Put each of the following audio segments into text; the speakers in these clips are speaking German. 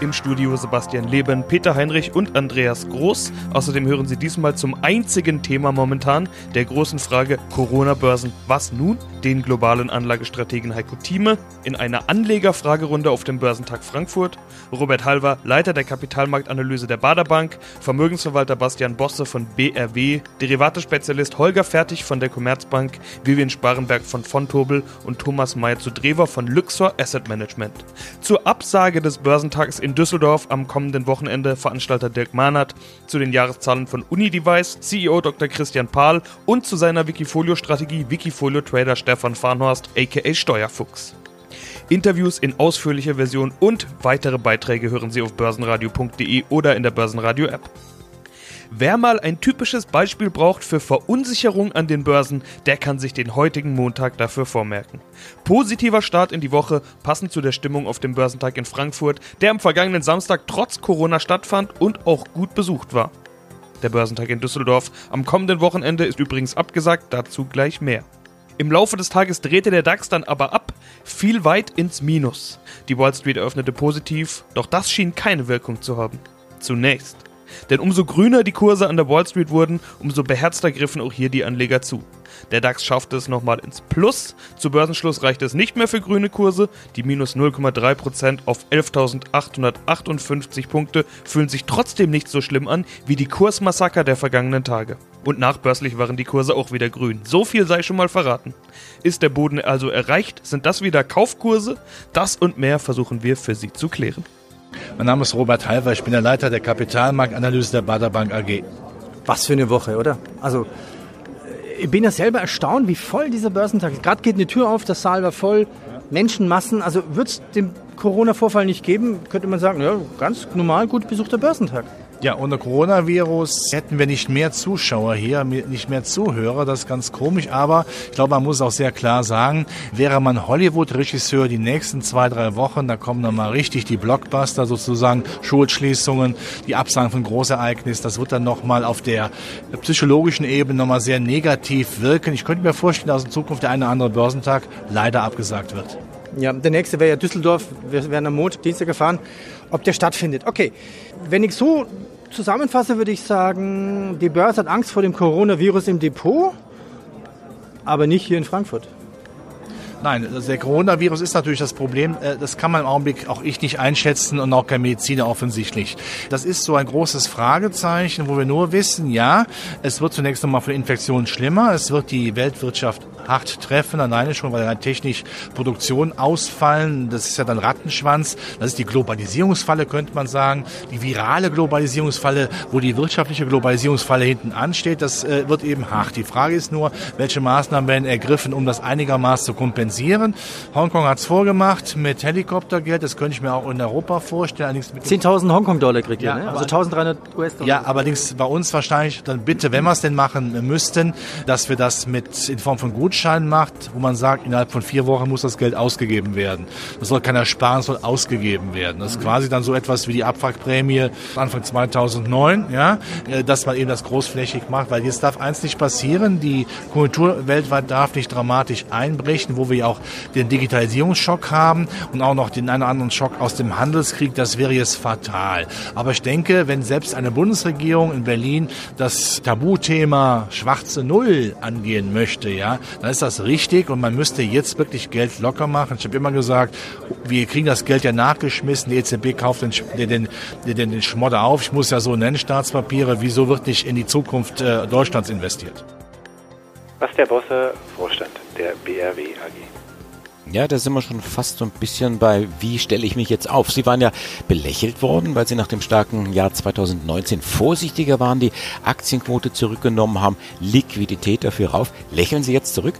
Im Studio Sebastian Leben, Peter Heinrich und Andreas Groß. Außerdem hören Sie diesmal zum einzigen Thema momentan, der großen Frage Corona-Börsen. Was nun? Den globalen Anlagestrategen Heiko Thieme in einer Anlegerfragerunde auf dem Börsentag Frankfurt, Robert Halver, Leiter der Kapitalmarktanalyse der Baader Bank, Vermögensverwalter Bastian Bosse von BRW, Derivatespezialist Holger Fertig von der Commerzbank, Vivian Sparenberg von Vontobel und Thomas Mayer zu Drewer von Lyxor Asset Management. Zur Absage des Börsentags in Düsseldorf am kommenden Wochenende Veranstalter Dirk Mahnert, zu den Jahreszahlen von Unidevice, CEO Dr. Christian Pahl und zu seiner Wikifolio-Strategie Wikifolio-Trader Stefan Farnhorst aka Steuerfuchs. Interviews in ausführlicher Version und weitere Beiträge hören Sie auf börsenradio.de oder in der Börsenradio-App. Wer mal ein typisches Beispiel braucht für Verunsicherung an den Börsen, der kann sich den heutigen Montag dafür vormerken. Positiver Start in die Woche, passend zu der Stimmung auf dem Börsentag in Frankfurt, der am vergangenen Samstag trotz Corona stattfand und auch gut besucht war. Der Börsentag in Düsseldorf am kommenden Wochenende ist übrigens abgesagt, dazu gleich mehr. Im Laufe des Tages drehte der DAX dann aber ab, viel weit ins Minus. Die Wall Street eröffnete positiv, doch das schien keine Wirkung zu haben. Zunächst. Denn umso grüner die Kurse an der Wall Street wurden, umso beherzter griffen auch hier die Anleger zu. Der DAX schaffte es nochmal ins Plus, zu Börsenschluss reichte es nicht mehr für grüne Kurse, die minus 0,3% auf 11.858 Punkte fühlen sich trotzdem nicht so schlimm an wie die Kursmassaker der vergangenen Tage. Und nachbörslich waren die Kurse auch wieder grün, so viel sei schon mal verraten. Ist der Boden also erreicht, sind das wieder Kaufkurse? Das und mehr versuchen wir für Sie zu klären. Mein Name ist Robert Halver, ich bin der Leiter der Kapitalmarktanalyse der Baader Bank AG. Was für eine Woche, oder? Also, ich bin ja selber erstaunt, wie voll dieser Börsentag ist. Gerade geht eine Tür auf, der Saal war voll, Menschenmassen. Also, würde es den Corona-Vorfall nicht geben, könnte man sagen, ja, ganz normal, gut besuchter Börsentag. Ja, ohne Coronavirus hätten wir nicht mehr Zuschauer hier, nicht mehr Zuhörer, das ist ganz komisch, aber ich glaube, man muss auch sehr klar sagen, wäre man Hollywood-Regisseur die nächsten 2-3 Wochen, da kommen dann mal richtig die Blockbuster sozusagen, Schulschließungen, die Absagen von Großereignissen, das wird dann nochmal auf der psychologischen Ebene nochmal sehr negativ wirken. Ich könnte mir vorstellen, dass in Zukunft der eine oder andere Börsentag leider abgesagt wird. Ja, der nächste wäre ja Düsseldorf, wir wären am Montag, Dienstag gefahren, ob der stattfindet. Okay, wenn ich so zusammenfasse, würde ich sagen, die Börse hat Angst vor dem Coronavirus im Depot, aber nicht hier in Frankfurt. Nein, der Coronavirus ist natürlich das Problem. Das kann man im Augenblick auch ich nicht einschätzen und auch kein Mediziner offensichtlich. Das ist so ein großes Fragezeichen, wo wir nur wissen, ja, es wird zunächst einmal von Infektionen schlimmer. Es wird die Weltwirtschaft hart treffen, alleine schon, weil rein technisch Produktionen ausfallen. Das ist ja dann Rattenschwanz. Das ist die Globalisierungsfalle, könnte man sagen. Die virale Globalisierungsfalle, wo die wirtschaftliche Globalisierungsfalle hinten ansteht, das wird eben hart. Die Frage ist nur, welche Maßnahmen werden ergriffen, um das einigermaßen zu kompensieren. Hongkong hat es vorgemacht mit Helikoptergeld, das könnte ich mir auch in Europa vorstellen. 10.000 Hongkong-Dollar kriegt ihr, ja, ne? Also 1.300 US-Dollar. Ja, allerdings bei uns wahrscheinlich dann bitte, wenn wir es denn machen müssten, dass wir das mit in Form von Gutscheinen macht, wo man sagt, innerhalb von 4 Wochen muss das Geld ausgegeben werden. Das soll keiner sparen, das soll ausgegeben werden. Das ist quasi dann so etwas wie die Abwrackprämie Anfang 2009, ja, dass man eben das großflächig macht, weil jetzt darf eins nicht passieren, die Konjunktur weltweit darf nicht dramatisch einbrechen, wo wir auch den Digitalisierungsschock haben und auch noch den einen oder anderen Schock aus dem Handelskrieg, das wäre jetzt fatal. Aber ich denke, wenn selbst eine Bundesregierung in Berlin das Tabuthema schwarze Null angehen möchte, ja, dann ist das richtig und man müsste jetzt wirklich Geld locker machen. Ich habe immer gesagt, wir kriegen das Geld ja nachgeschmissen, die EZB kauft den Schmodder auf, ich muss ja so nennen, Staatspapiere, wieso wird nicht in die Zukunft Deutschlands investiert? Bastian Bosse, Vorstand der BRW AG. Ja, da sind wir schon fast so ein bisschen bei, wie stelle ich mich jetzt auf? Sie waren ja belächelt worden, weil Sie nach dem starken Jahr 2019 vorsichtiger waren, die Aktienquote zurückgenommen haben, Liquidität dafür rauf. Lächeln Sie jetzt zurück?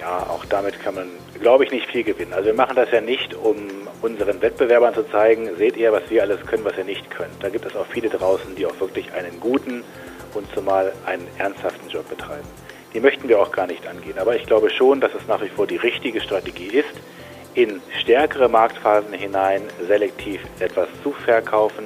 Ja, auch damit kann man, glaube ich, nicht viel gewinnen. Also wir machen das ja nicht, um unseren Wettbewerbern zu zeigen, seht ihr, was wir alles können, was ihr nicht könnt. Da gibt es auch viele draußen, die auch wirklich einen guten und zumal einen ernsthaften Job betreiben. Die möchten wir auch gar nicht angehen. Aber ich glaube schon, dass es nach wie vor die richtige Strategie ist, in stärkere Marktphasen hinein selektiv etwas zu verkaufen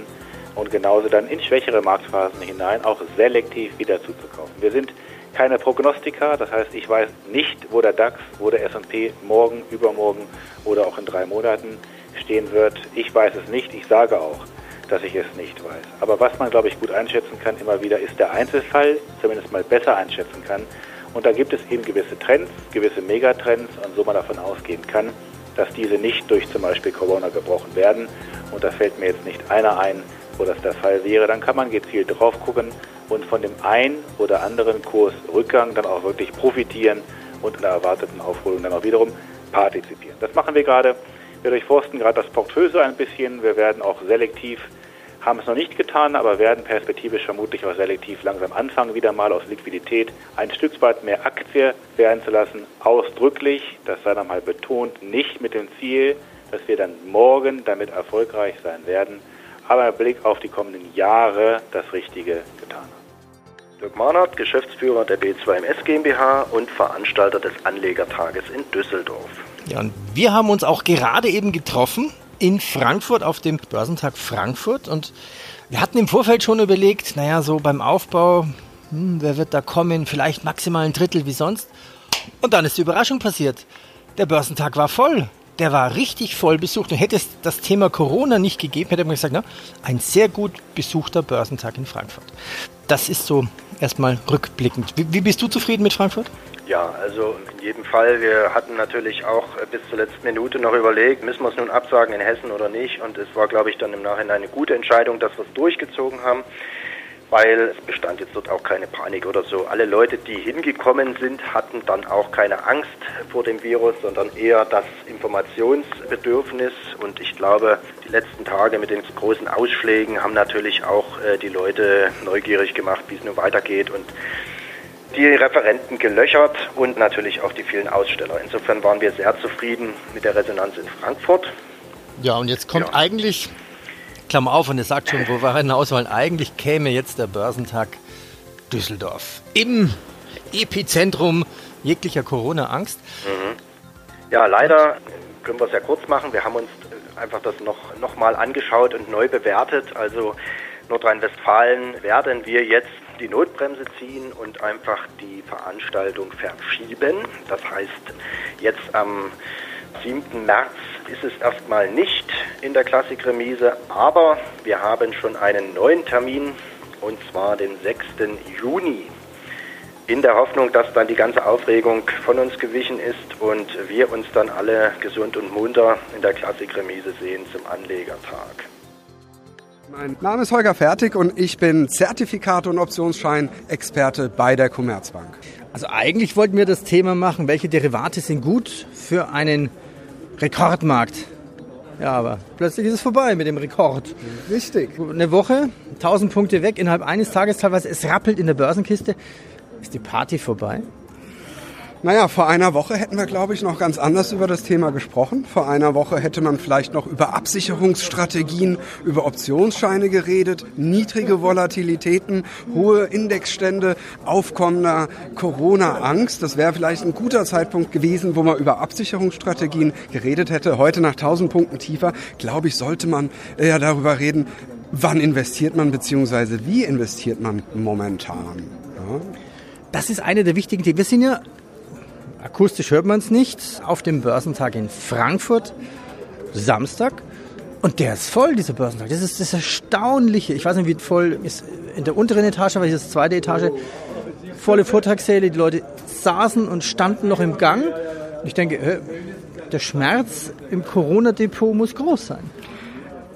und genauso dann in schwächere Marktphasen hinein auch selektiv wieder zuzukaufen. Wir sind keine Prognostika, das heißt, ich weiß nicht, wo der DAX, wo der S&P morgen, übermorgen oder auch in 3 Monaten stehen wird. Ich weiß es nicht, ich sage auch, dass ich es nicht weiß. Aber was man, glaube ich, gut einschätzen kann immer wieder, ist der Einzelfall, zumindest mal besser einschätzen kann. Und da gibt es eben gewisse Trends, gewisse Megatrends, und so man davon ausgehen kann, dass diese nicht durch zum Beispiel Corona gebrochen werden. Und da fällt mir jetzt nicht einer ein, wo das der Fall wäre. Dann kann man gezielt drauf gucken und von dem einen oder anderen Kursrückgang dann auch wirklich profitieren und in der erwarteten Aufholung dann auch wiederum partizipieren. Das machen wir gerade. Wir durchforsten gerade das Portfolio so ein bisschen. Wir werden auch selektiv, haben es noch nicht getan, aber werden perspektivisch vermutlich auch selektiv langsam anfangen, wieder mal aus Liquidität ein Stück weit mehr Aktie werden zu lassen. Ausdrücklich, das sei nochmal betont, nicht mit dem Ziel, dass wir dann morgen damit erfolgreich sein werden, aber mit Blick auf die kommenden Jahre das Richtige getan haben. Dirk Mahnert, Geschäftsführer der B2MS GmbH und Veranstalter des Anlegertages in Düsseldorf. Ja, und wir haben uns auch gerade eben getroffen in Frankfurt auf dem Börsentag Frankfurt, und wir hatten im Vorfeld schon überlegt, naja, so beim Aufbau, wer wird da kommen, vielleicht maximal ein Drittel wie sonst. Und dann ist die Überraschung passiert. Der Börsentag war voll. Der war richtig voll besucht, und hätte es das Thema Corona nicht gegeben, hätte man gesagt, na, ein sehr gut besuchter Börsentag in Frankfurt. Das ist so erstmal rückblickend. Wie bist du zufrieden mit Frankfurt? Ja, also in jedem Fall. Wir hatten natürlich auch bis zur letzten Minute noch überlegt, müssen wir es nun absagen in Hessen oder nicht. Und es war, glaube ich, dann im Nachhinein eine gute Entscheidung, dass wir es durchgezogen haben, weil es bestand jetzt dort auch keine Panik oder so. Alle Leute, die hingekommen sind, hatten dann auch keine Angst vor dem Virus, sondern eher das Informationsbedürfnis. Und ich glaube, die letzten Tage mit den großen Ausschlägen haben natürlich auch die Leute neugierig gemacht, wie es nun weitergeht, und die Referenten gelöchert und natürlich auch die vielen Aussteller. Insofern waren wir sehr zufrieden mit der Resonanz in Frankfurt. Ja, und jetzt kommt eigentlich... Klammer auf, und es sagt schon, wo wir hinaus wollen. Eigentlich käme jetzt der Börsentag Düsseldorf im Epizentrum jeglicher Corona-Angst. Ja, leider können wir es ja kurz machen. Wir haben uns einfach das noch mal angeschaut und neu bewertet. Also Nordrhein-Westfalen werden wir jetzt die Notbremse ziehen und einfach die Veranstaltung verschieben. Das heißt, jetzt am 7. März ist es erstmal nicht in der Classic Remise, aber wir haben schon einen neuen Termin, und zwar den 6. Juni. In der Hoffnung, dass dann die ganze Aufregung von uns gewichen ist und wir uns dann alle gesund und munter in der Classic Remise sehen zum Anlegertag. Mein Name ist Holger Fertig und ich bin Zertifikate- und Optionsscheinexperte bei der Commerzbank. Also eigentlich wollten wir das Thema machen, welche Derivate sind gut für einen Rekordmarkt. Ja, aber plötzlich ist es vorbei mit dem Rekord. Richtig. Eine Woche, 1000 Punkte weg, innerhalb eines Tages teilweise, es rappelt in der Börsenkiste. Ist die Party vorbei? Naja, vor einer Woche hätten wir, glaube ich, noch ganz anders über das Thema gesprochen. Vor einer Woche hätte man vielleicht noch über Absicherungsstrategien, über Optionsscheine geredet, niedrige Volatilitäten, hohe Indexstände, aufkommender Corona-Angst. Das wäre vielleicht ein guter Zeitpunkt gewesen, wo man über Absicherungsstrategien geredet hätte. Heute nach 1000 Punkten tiefer, glaube ich, sollte man ja darüber reden, wann investiert man bzw. wie investiert man momentan. Ja. Das ist eine der wichtigen Themen. Wir sind ja... Akustisch hört man es nicht, auf dem Börsentag in Frankfurt, Samstag. Und der ist voll, dieser Börsentag. Das ist das Erstaunliche. Ich weiß nicht, wie voll ist in der unteren Etage, weil das ist die zweite Etage. Volle Vortragssäle, die Leute saßen und standen noch im Gang. Und ich denke, der Schmerz im Corona-Depot muss groß sein.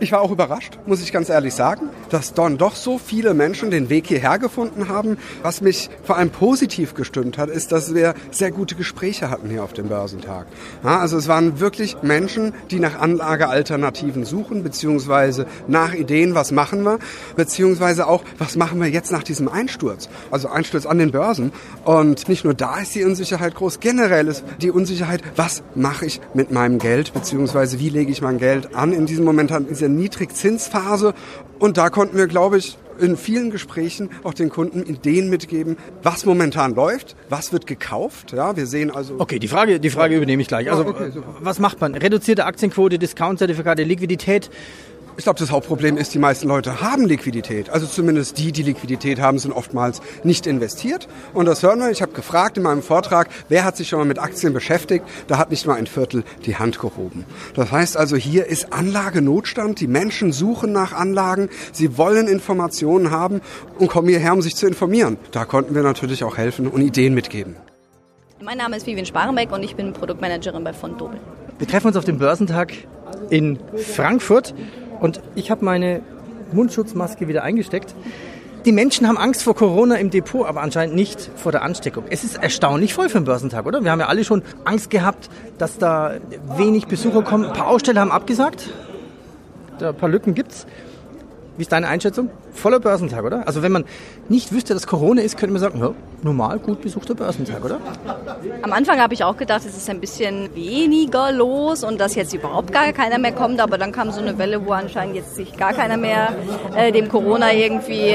Ich war auch überrascht, muss ich ganz ehrlich sagen, dass dann doch so viele Menschen den Weg hierher gefunden haben. Was mich vor allem positiv gestimmt hat, ist, dass wir sehr gute Gespräche hatten hier auf dem Börsentag. Ja, also es waren wirklich Menschen, die nach Anlagealternativen suchen, beziehungsweise nach Ideen, was machen wir, beziehungsweise auch, was machen wir jetzt nach diesem Einsturz, also Einsturz an den Börsen. Und nicht nur da ist die Unsicherheit groß, generell ist die Unsicherheit, was mache ich mit meinem Geld, beziehungsweise wie lege ich mein Geld an in diesem Moment, in dieser Niedrigzinsphase, und da konnten wir, glaube ich, in vielen Gesprächen auch den Kunden Ideen mitgeben, was momentan läuft, was wird gekauft. Ja, wir sehen also... Okay, die Frage übernehme ich gleich. Also, okay, was macht man? Reduzierte Aktienquote, Discount-Zertifikate, Liquidität, Ich glaube, das Hauptproblem ist, die meisten Leute haben Liquidität. Also zumindest die, die Liquidität haben, sind oftmals nicht investiert. Und das hören wir. Ich habe gefragt in meinem Vortrag, wer hat sich schon mal mit Aktien beschäftigt? Da hat nicht mal ein Viertel die Hand gehoben. Das heißt also, hier ist Anlagenotstand. Die Menschen suchen nach Anlagen. Sie wollen Informationen haben und kommen hierher, um sich zu informieren. Da konnten wir natürlich auch helfen und Ideen mitgeben. Mein Name ist Vivian Sparenberg und ich bin Produktmanagerin bei Vontobel. Wir treffen uns auf dem Börsentag in Frankfurt. Und ich habe meine Mundschutzmaske wieder eingesteckt. Die Menschen haben Angst vor Corona im Depot, aber anscheinend nicht vor der Ansteckung. Es ist erstaunlich voll für den Börsentag, oder? Wir haben ja alle schon Angst gehabt, dass da wenig Besucher kommen. Ein paar Aussteller haben abgesagt. Ein paar Lücken gibt's. Wie ist deine Einschätzung? Voller Börsentag, oder? Also wenn man nicht wüsste, dass Corona ist, könnte man sagen, ja, normal gut besuchter Börsentag, oder? Am Anfang habe ich auch gedacht, es ist ein bisschen weniger los und dass jetzt überhaupt gar keiner mehr kommt. Aber dann kam so eine Welle, wo anscheinend jetzt sich gar keiner mehr dem Corona irgendwie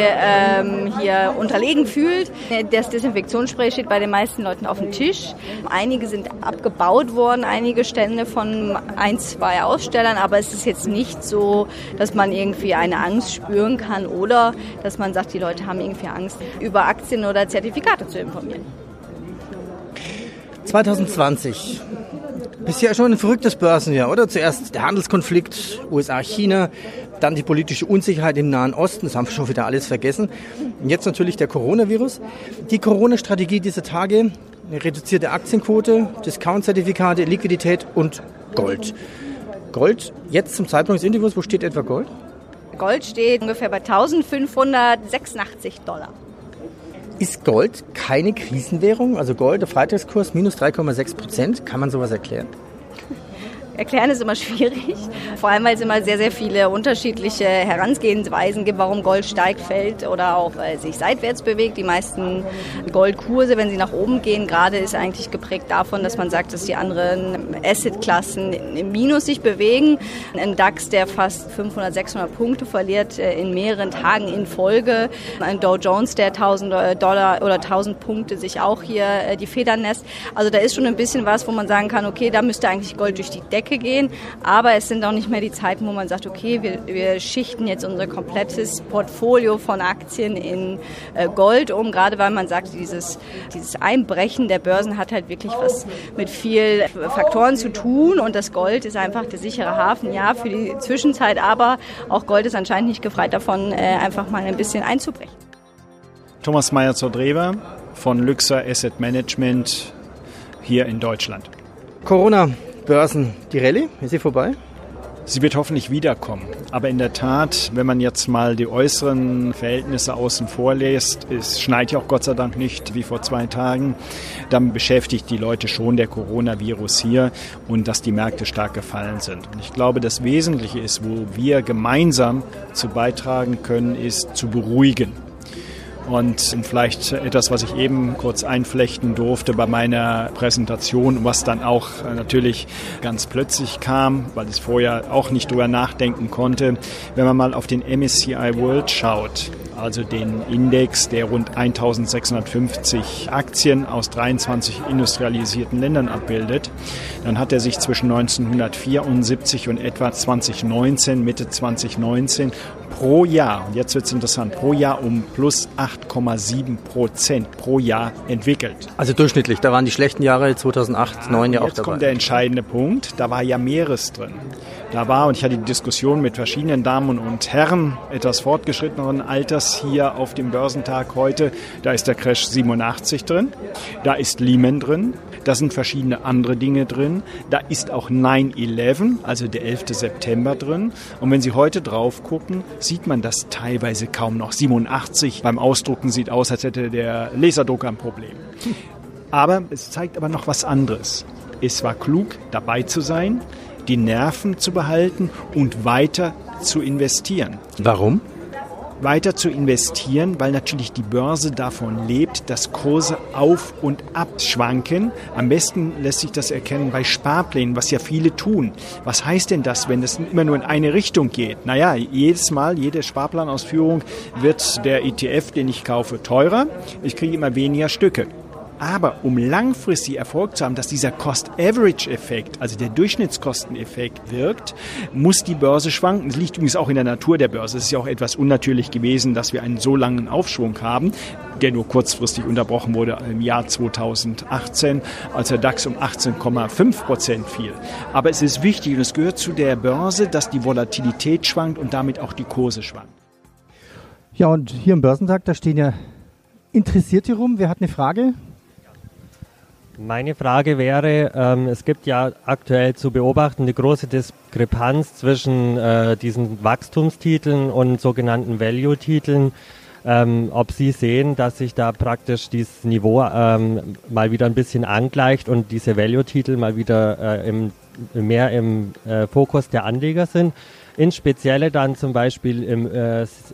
hier unterlegen fühlt. Das Desinfektionsspray steht bei den meisten Leuten auf dem Tisch. Einige sind abgebaut worden, einige Stände von ein, zwei Ausstellern. Aber es ist jetzt nicht so, dass man irgendwie eine Angst spüren kann oder dass man sagt, die Leute haben irgendwie Angst, über Aktien oder Zertifikate zu informieren. 2020. Bisher schon ein verrücktes Börsenjahr, oder? Zuerst der Handelskonflikt USA-China, dann die politische Unsicherheit im Nahen Osten. Das haben wir schon wieder alles vergessen. Und jetzt natürlich der Coronavirus. Die Corona-Strategie dieser Tage, eine reduzierte Aktienquote, Discount-Zertifikate, Liquidität und Gold. Gold, jetzt zum Zeitpunkt des Interviews, wo steht etwa Gold? Gold steht ungefähr bei $1,586. Ist Gold keine Krisenwährung? Also Gold, der Freitagskurs, minus 3,6%. Kann man sowas erklären? Erklären ist immer schwierig. Vor allem, weil es immer sehr, sehr viele unterschiedliche Herangehensweisen gibt, warum Gold steigt, fällt oder auch sich seitwärts bewegt. Die meisten Goldkurse, wenn sie nach oben gehen, gerade ist eigentlich geprägt davon, dass man sagt, dass die anderen Assetklassen im Minus sich bewegen. Ein DAX, der fast 500, 600 Punkte verliert in mehreren Tagen in Folge. Ein Dow Jones, der $1,000 oder 1.000 Punkte sich auch hier die Federn lässt. Also da ist schon ein bisschen was, wo man sagen kann, okay, da müsste eigentlich Gold durch die Decke gehen, aber es sind auch nicht mehr die Zeiten, wo man sagt, okay, wir schichten jetzt unser komplettes Portfolio von Aktien in Gold um, gerade weil man sagt, dieses Einbrechen der Börsen hat halt wirklich was mit vielen Faktoren zu tun und das Gold ist einfach der sichere Hafen, ja, für die Zwischenzeit, aber auch Gold ist anscheinend nicht gefreit davon, einfach mal ein bisschen einzubrechen. Thomas Mayer zu Drewer von Lyxor Asset Management hier in Deutschland. Corona Börsen. Die Rallye, ist sie vorbei? Sie wird hoffentlich wiederkommen. Aber in der Tat, wenn man jetzt mal die äußeren Verhältnisse außen vor lässt, es schneit ja auch Gott sei Dank nicht wie vor 2 Tagen, dann beschäftigt die Leute schon der Coronavirus hier und dass die Märkte stark gefallen sind. Und ich glaube, das Wesentliche ist, wo wir gemeinsam zu beitragen können, ist zu beruhigen. Und vielleicht etwas, was ich eben kurz einflechten durfte bei meiner Präsentation, was dann auch natürlich ganz plötzlich kam, weil ich vorher auch nicht drüber nachdenken konnte. Wenn man mal auf den MSCI World schaut, also den Index, der rund 1650 Aktien aus 23 industrialisierten Ländern abbildet, dann hat er sich zwischen 1974 und etwa 2019, Mitte 2019, pro Jahr, und jetzt wird es interessant, pro Jahr um plus 8,7% pro Jahr entwickelt. Also durchschnittlich, da waren die schlechten Jahre 2008, 2009 ja auch dabei. Jetzt kommt der entscheidende Punkt, da war ja Meeres drin. Da war, und ich hatte die Diskussion mit verschiedenen Damen und Herren etwas fortgeschritteneren Alters hier auf dem Börsentag heute, da ist der Crash 87 drin, da ist Lehman drin, da sind verschiedene andere Dinge drin, da ist auch 9/11, also der 11. September drin. Und wenn Sie heute drauf gucken, sieht man das teilweise kaum noch. 87 beim Ausdrucken sieht aus, als hätte der Laserdrucker ein Problem. Aber es zeigt aber noch was anderes. Es war klug, dabei zu sein, die Nerven zu behalten und weiter zu investieren. Warum? Weiter zu investieren, weil natürlich die Börse davon lebt, dass Kurse auf und ab schwanken. Am besten lässt sich das erkennen bei Sparplänen, was ja viele tun. Was heißt denn das, wenn es immer nur in eine Richtung geht? Naja, jedes Mal, jede Sparplanausführung wird der ETF, den ich kaufe, teurer. Ich kriege immer weniger Stücke. Aber um langfristig Erfolg zu haben, dass dieser Cost-Average-Effekt, also der Durchschnittskosteneffekt wirkt, muss die Börse schwanken. Das liegt übrigens auch in der Natur der Börse. Es ist ja auch etwas unnatürlich gewesen, dass wir einen so langen Aufschwung haben, der nur kurzfristig unterbrochen wurde im Jahr 2018, als der DAX um 18,5% fiel. Aber es ist wichtig und es gehört zu der Börse, dass die Volatilität schwankt und damit auch die Kurse schwanken. Ja, und hier im Börsentag, da stehen ja Interessierte rum. Wer hat eine Frage? Meine Frage wäre, es gibt ja aktuell zu beobachten eine große Diskrepanz zwischen diesen Wachstumstiteln und sogenannten Value-Titeln. Ob Sie sehen, dass sich da praktisch dieses Niveau mal wieder ein bisschen angleicht und diese Value-Titel mal wieder mehr im Fokus der Anleger sind. Insbesondere dann zum Beispiel im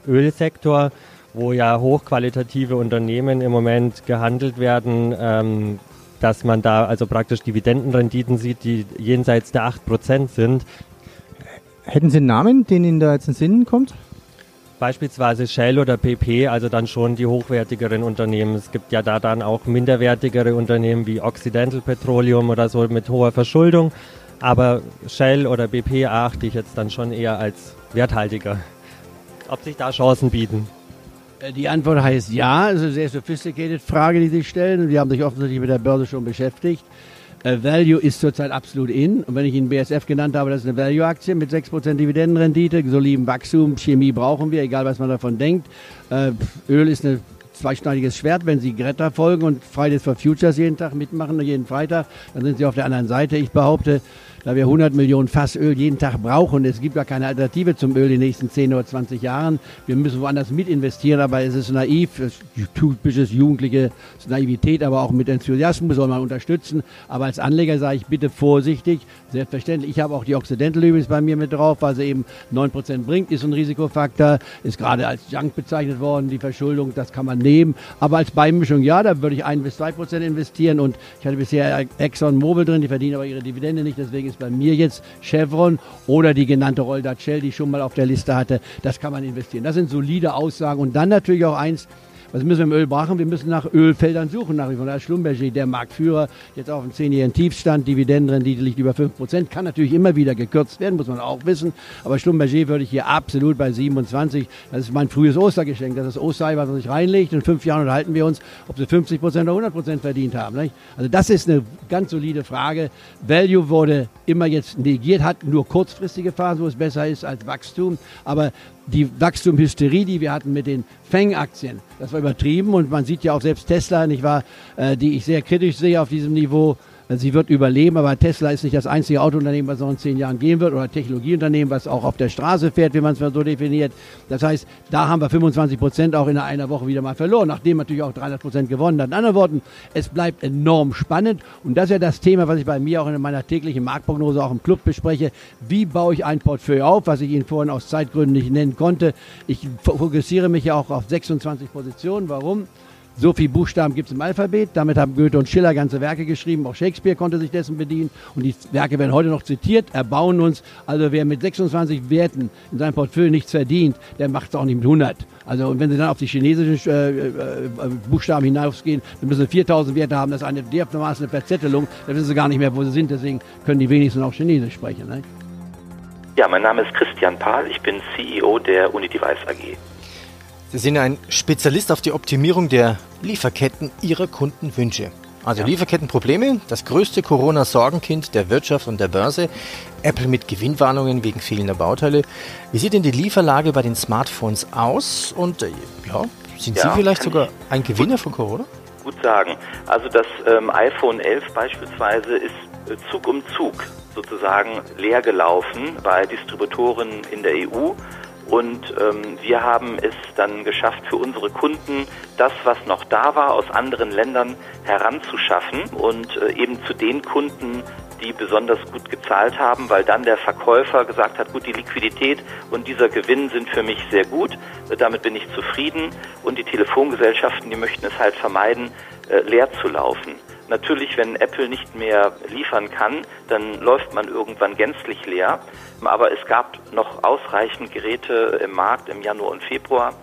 Ölsektor, wo ja hochqualitative Unternehmen im Moment gehandelt werden, dass man da also praktisch Dividendenrenditen sieht, die jenseits der 8% sind. Hätten Sie einen Namen, den Ihnen da jetzt in den Sinn kommt? Beispielsweise Shell oder BP, also dann schon die hochwertigeren Unternehmen. Es gibt ja da dann auch minderwertigere Unternehmen wie Occidental Petroleum oder so mit hoher Verschuldung. Aber Shell oder BP erachte ich jetzt dann schon eher als werthaltiger. Ob sich da Chancen bieten? Die Antwort heißt ja. Das ist eine sehr sophisticated Frage, die Sie stellen. Und die haben sich offensichtlich mit der Börse schon beschäftigt. Value ist zurzeit absolut in. Und wenn ich Ihnen BASF genannt habe, das ist eine Value-Aktie mit 6% Dividendenrendite, soliden Wachstum, Chemie brauchen wir, egal was man davon denkt. Öl ist ein zweischneidiges Schwert. Wenn Sie Greta folgen und Fridays for Futures jeden Tag mitmachen, jeden Freitag, dann sind Sie auf der anderen Seite. Ich behaupte, da wir 100 Millionen Fass Öl jeden Tag brauchen, es gibt gar keine Alternative zum Öl in den nächsten 10 oder 20 Jahren. Wir müssen woanders mit investieren, aber es ist naiv, es ist typisches jugendliche Naivität, aber auch mit Enthusiasmus soll man unterstützen. Aber als Anleger sage ich bitte vorsichtig, selbstverständlich. Ich habe auch die Occidental übrigens bei mir mit drauf, weil sie eben 9% bringt, ist ein Risikofaktor, ist gerade als Junk bezeichnet worden, die Verschuldung, das kann man nehmen. Aber als Beimischung, ja, da würde ich 1-2% investieren und ich hatte bisher Exxon Mobil drin, die verdienen aber ihre Dividende nicht, deswegen ist bei mir jetzt Chevron oder die genannte Roldal Shell, die ich schon mal auf der Liste hatte. Das kann man investieren. Das sind solide Aussagen. Und dann natürlich auch eins, was müssen wir im Öl machen? Wir müssen nach Ölfeldern suchen. Nach wie vor der Schlumberger, der Marktführer, jetzt auf dem 10-jährigen Tiefstand. Dividendenrendite liegt über 5%. Kann natürlich immer wieder gekürzt werden, muss man auch wissen. Aber Schlumberger würde ich hier absolut bei 27. Das ist mein frühes Ostergeschenk. Das ist das Osterei, was man sich reinlegt. In 5 Jahren unterhalten wir uns, ob sie 50% oder 100% verdient haben. Nicht? Also das ist eine ganz solide Frage. Value wurde immer jetzt negiert, hat nur kurzfristige Phasen, wo es besser ist als Wachstum. Aber die Wachstumhysterie, die wir hatten mit den Fang-Aktien, das war übertrieben und man sieht ja auch selbst Tesla, nicht wahr, die ich sehr kritisch sehe auf diesem Niveau. Sie wird überleben, aber Tesla ist nicht das einzige Autounternehmen, was noch in 10 Jahren gehen wird oder Technologieunternehmen, was auch auf der Straße fährt, wie man es mal so definiert. Das heißt, da haben wir 25% auch in einer Woche wieder mal verloren, nachdem natürlich auch 300% gewonnen hat. In anderen Worten, es bleibt enorm spannend und das ist ja das Thema, was ich bei mir auch in meiner täglichen Marktprognose auch im Club bespreche. Wie baue ich ein Portfolio auf, was ich Ihnen vorhin aus Zeitgründen nicht nennen konnte. Ich fokussiere mich ja auch auf 26 Positionen. Warum? So viele Buchstaben gibt es im Alphabet, damit haben Goethe und Schiller ganze Werke geschrieben, auch Shakespeare konnte sich dessen bedienen und die Werke werden heute noch zitiert, erbauen uns. Also wer mit 26 Werten in seinem Portfolio nichts verdient, der macht es auch nicht mit 100. Also und wenn Sie dann auf die chinesischen Buchstaben hinausgehen, dann müssen Sie 4000 Werte haben, das ist eine dermaßen Verzettelung, da wissen Sie gar nicht mehr, wo Sie sind, deswegen können die wenigsten auch Chinesisch sprechen. Ne? Ja, mein Name ist Christian Pahl, ich bin CEO der Unidevice AG. Sie sind ein Spezialist auf die Optimierung der Lieferketten Ihrer Kundenwünsche. Also ja. Lieferkettenprobleme, das größte Corona-Sorgenkind der Wirtschaft und der Börse. Apple mit Gewinnwarnungen wegen fehlender Bauteile. Wie sieht denn die Lieferlage bei den Smartphones aus? Und ja, sind Sie vielleicht sogar ein Gewinner von Corona? Gut sagen. Also das iPhone 11 beispielsweise ist Zug um Zug sozusagen leer gelaufen bei Distributoren in der EU. Und wir haben es dann geschafft, für unsere Kunden das, was noch da war, aus anderen Ländern heranzuschaffen und eben zu den Kunden, die besonders gut gezahlt haben, weil dann der Verkäufer gesagt hat, gut, die Liquidität und dieser Gewinn sind für mich sehr gut, damit bin ich zufrieden. Und die Telefongesellschaften, die möchten es halt vermeiden, leer zu laufen. Natürlich, wenn Apple nicht mehr liefern kann, dann läuft man irgendwann gänzlich leer. Aber es gab noch ausreichend Geräte im Markt im Januar und Februar,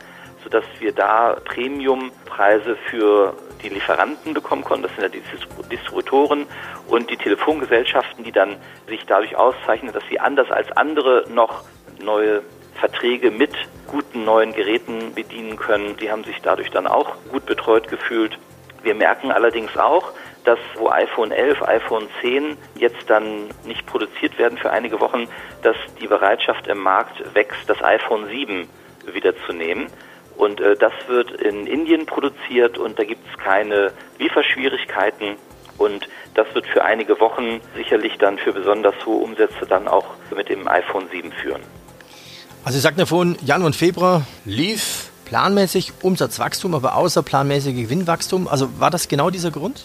sodass wir da Premiumpreise für die Lieferanten bekommen konnten, das sind ja die Distributoren und die Telefongesellschaften, die dann sich dadurch auszeichnen, dass sie anders als andere noch neue Verträge mit guten neuen Geräten bedienen können. Die haben sich dadurch dann auch gut betreut gefühlt. Wir merken allerdings auch, dass wo iPhone 11, iPhone 10 jetzt dann nicht produziert werden für einige Wochen, dass die Bereitschaft im Markt wächst, das iPhone 7 wiederzunehmen. Und das wird in Indien produziert und da gibt es keine Lieferschwierigkeiten. Und das wird für einige Wochen sicherlich dann für besonders hohe Umsätze dann auch mit dem iPhone 7 führen. Also ich sagte vorhin, Januar und Februar lief planmäßig Umsatzwachstum, aber außerplanmäßig Gewinnwachstum. Also war das genau dieser Grund?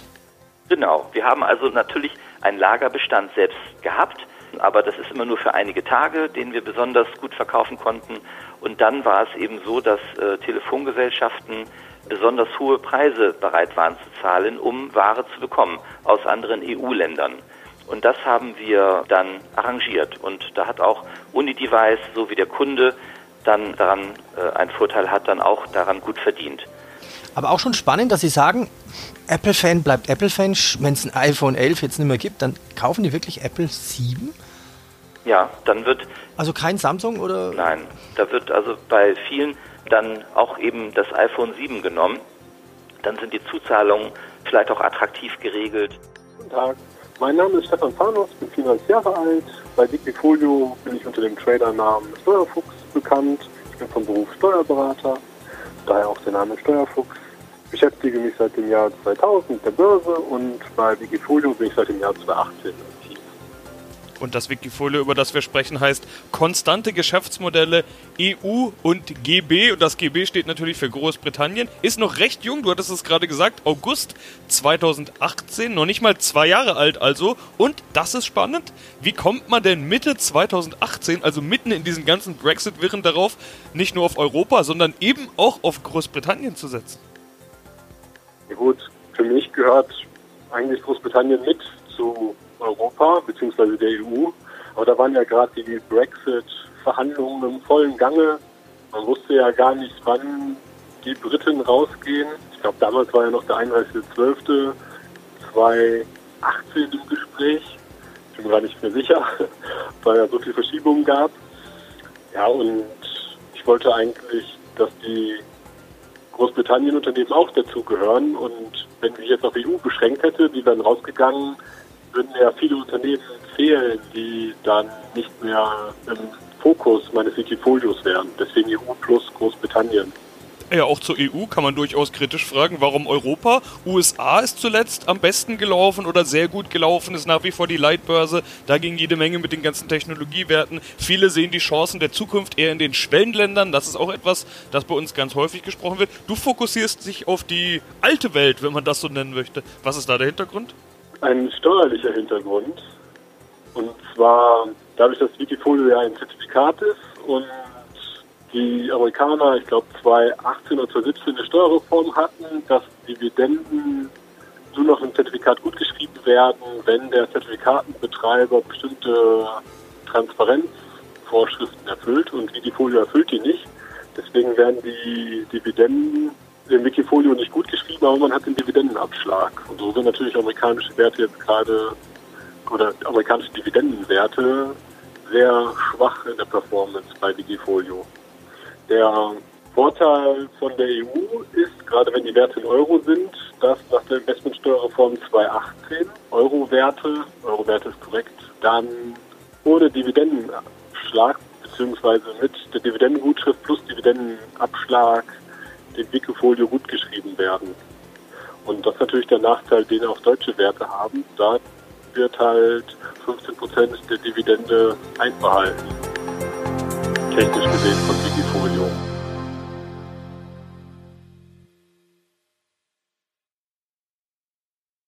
Genau. Wir haben also natürlich einen Lagerbestand selbst gehabt, aber das ist immer nur für einige Tage, den wir besonders gut verkaufen konnten. Und dann war es eben so, dass Telefongesellschaften besonders hohe Preise bereit waren zu zahlen, um Ware zu bekommen aus anderen EU-Ländern. Und das haben wir dann arrangiert. Und da hat auch Unidevice, so wie der Kunde dann daran einen Vorteil hat, dann auch daran gut verdient. Aber auch schon spannend, dass Sie sagen, Apple-Fan bleibt Apple-Fan. Wenn es ein iPhone 11 jetzt nicht mehr gibt, dann kaufen die wirklich Apple 7? Ja, dann wird... Also kein Samsung oder... Nein, da wird also bei vielen dann auch eben das iPhone 7 genommen. Dann sind die Zuzahlungen vielleicht auch attraktiv geregelt. Guten Tag, mein Name ist Stefan Panos, bin 34 Jahre alt. Bei Wikifolio bin ich unter dem Tradernamen Steuerfuchs bekannt. Ich bin vom Beruf Steuerberater, daher auch der Name Steuerfuchs. Ich beschäftige mich seit dem Jahr 2000 mit der Börse und bei Wikifolio bin ich seit dem Jahr 2018 aktiv. Und das Wikifolio, über das wir sprechen, heißt konstante Geschäftsmodelle EU und GB. Und das GB steht natürlich für Großbritannien. Ist noch recht jung, du hattest es gerade gesagt, August 2018, noch nicht mal 2 Jahre alt also. Und das ist spannend, wie kommt man denn Mitte 2018, also mitten in diesen ganzen Brexit-Wirren darauf, nicht nur auf Europa, sondern eben auch auf Großbritannien zu setzen? Gut, für mich gehört eigentlich Großbritannien mit zu Europa bzw. der EU. Aber da waren ja gerade die Brexit-Verhandlungen im vollen Gange. Man wusste ja gar nicht, wann die Briten rausgehen. Ich glaube, damals war ja noch der 31.12.2018 im Gespräch. Ich bin mir gar nicht mehr sicher, weil ja so viele Verschiebungen gab. Ja, und ich wollte eigentlich, dass die Großbritannien-Unternehmen auch dazugehören und wenn sich jetzt auf die EU beschränkt hätte, die wären rausgegangen, würden ja viele Unternehmen fehlen, die dann nicht mehr im Fokus meines Wikifolios wären. Deswegen EU plus Großbritannien. Ja, auch zur EU kann man durchaus kritisch fragen, warum Europa? USA ist zuletzt am besten gelaufen oder sehr gut gelaufen, ist nach wie vor die Leitbörse. Da ging jede Menge mit den ganzen Technologiewerten. Viele sehen die Chancen der Zukunft eher in den Schwellenländern. Das ist auch etwas, das bei uns ganz häufig gesprochen wird. Du fokussierst dich auf die alte Welt, wenn man das so nennen möchte. Was ist da der Hintergrund? Ein steuerlicher Hintergrund. Und zwar dadurch, dass Wikifolio ja ein Zertifikat ist und die Amerikaner, ich glaube 2018 oder 2017, eine Steuerreform hatten, dass Dividenden nur noch im Zertifikat gutgeschrieben werden, wenn der Zertifikatenbetreiber bestimmte Transparenzvorschriften erfüllt und Wikifolio erfüllt die nicht. Deswegen werden die Dividenden im Wikifolio nicht gutgeschrieben, aber man hat den Dividendenabschlag. Und so sind natürlich amerikanische Werte jetzt gerade, oder amerikanische Dividendenwerte, sehr schwach in der Performance bei Wikifolio. Der Vorteil von der EU ist, gerade wenn die Werte in Euro sind, dass nach der Investmentsteuerreform 2018 Euro-Werte ist korrekt, dann ohne Dividendenabschlag bzw. mit der Dividendengutschrift plus Dividendenabschlag dem Wikifolio gut geschrieben werden. Und das ist natürlich der Nachteil, den auch deutsche Werte haben. Da wird halt 15% der Dividende einbehalten. Technisch gesehen von Wikifolio.